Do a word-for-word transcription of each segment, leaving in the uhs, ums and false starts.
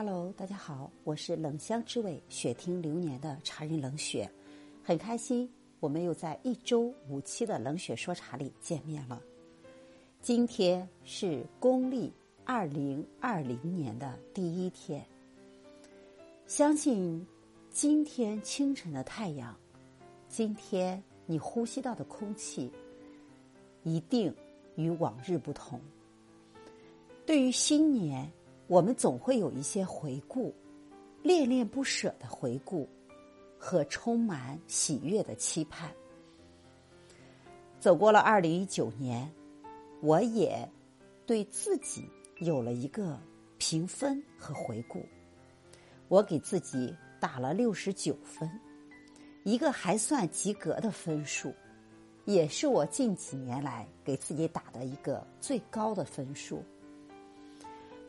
Hello， 大家好，我是冷香之味雪听流年的茶人冷雪，很开心我们又在一周五期的冷雪说茶里见面了。今天是公历二零二零年的第一天，相信今天清晨的太阳，今天你呼吸到的空气一定与往日不同。对于新年，我们总会有一些回顾，恋恋不舍的回顾和充满喜悦的期盼。走过了二零一九年，我也对自己有了一个评分和回顾。我给自己打了六十九分，一个还算及格的分数，也是我近几年来给自己打的一个最高的分数。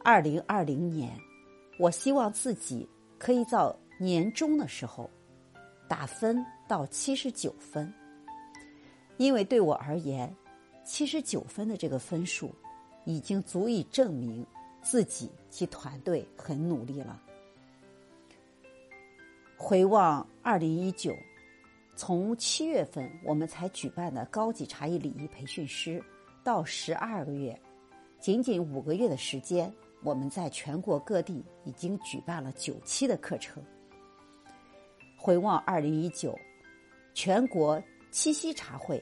二零二零年，我希望自己可以到年终的时候打分到七十九分，因为对我而言，七十九分的这个分数已经足以证明自己及团队很努力了。回望二零一九，从七月份我们才举办的高级茶艺礼仪培训师到十二个月，仅仅五个月的时间，我们在全国各地已经举办了九期的课程。回望二零一九，全国七夕茶会，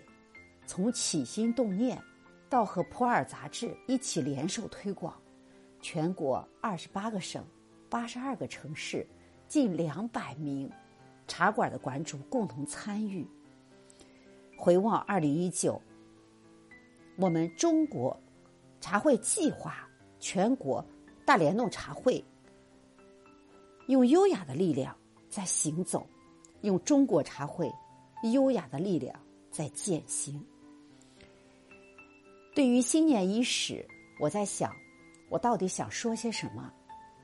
从起心动念到和普洱杂志一起联手推广，全国二十八个省八十二个城市近两百名茶馆的馆主共同参与。回望二零一九，我们中国茶会计划全国大联动茶会，用优雅的力量在行走，用中国茶会优雅的力量在践行。对于新年伊始，我在想，我到底想说些什么？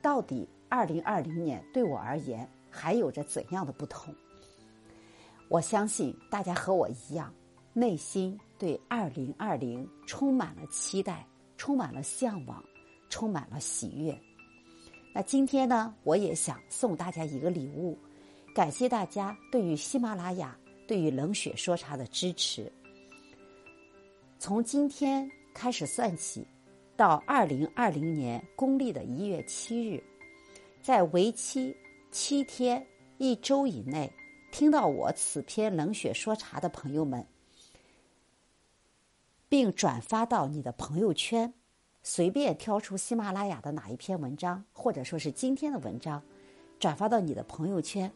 到底二零二零年对我而言还有着怎样的不同？我相信大家和我一样，内心对二零二零充满了期待，充满了向往，充满了喜悦。那今天呢，我也想送大家一个礼物，感谢大家对于喜马拉雅、对于冷雪说茶的支持。从今天开始算起，到二零二零年公历的一月七日，在为期七天一周以内听到我此篇冷雪说茶的朋友们，并转发到你的朋友圈，随便挑出喜马拉雅的哪一篇文章，或者说是今天的文章，转发到你的朋友圈，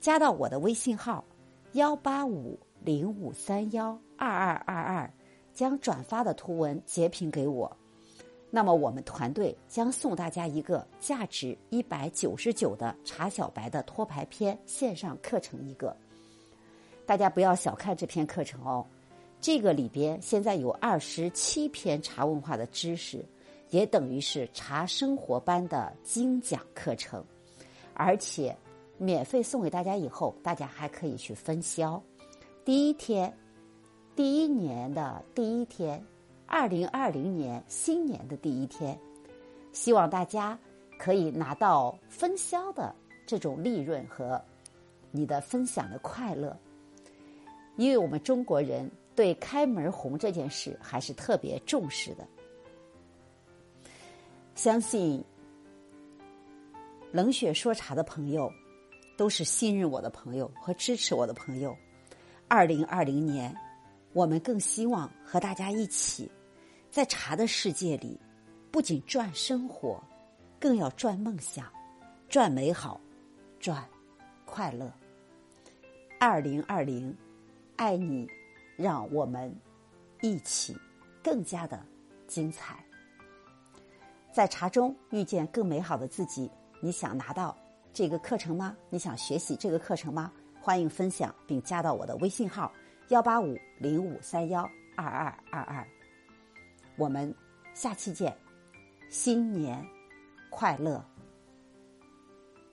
加到我的微信号一八五零五三一二二二二，将转发的图文截屏给我。那么我们团队将送大家一个价值一百九十九的茶小白的托牌篇线上课程一个。大家不要小看这篇课程哦，这个里边现在有二十七篇茶文化的知识，也等于是茶生活班的精讲课程，而且免费送给大家以后，大家还可以去分销。第一天，第一年的第一天，二零二零年新年的第一天，希望大家可以拿到分销的这种利润和你的分享的快乐，因为我们中国人对开门红这件事还是特别重视的。相信冷雪说茶的朋友都是信任我的朋友和支持我的朋友。二零二零年，我们更希望和大家一起在茶的世界里，不仅赚生活，更要赚梦想，赚美好，赚快乐。二零二零，爱你，让我们一起更加的精彩，在茶中遇见更美好的自己。你想拿到这个课程吗？你想学习这个课程吗？欢迎分享并加到我的微信号一八五零五三一二二二二。我们下期见，新年快乐。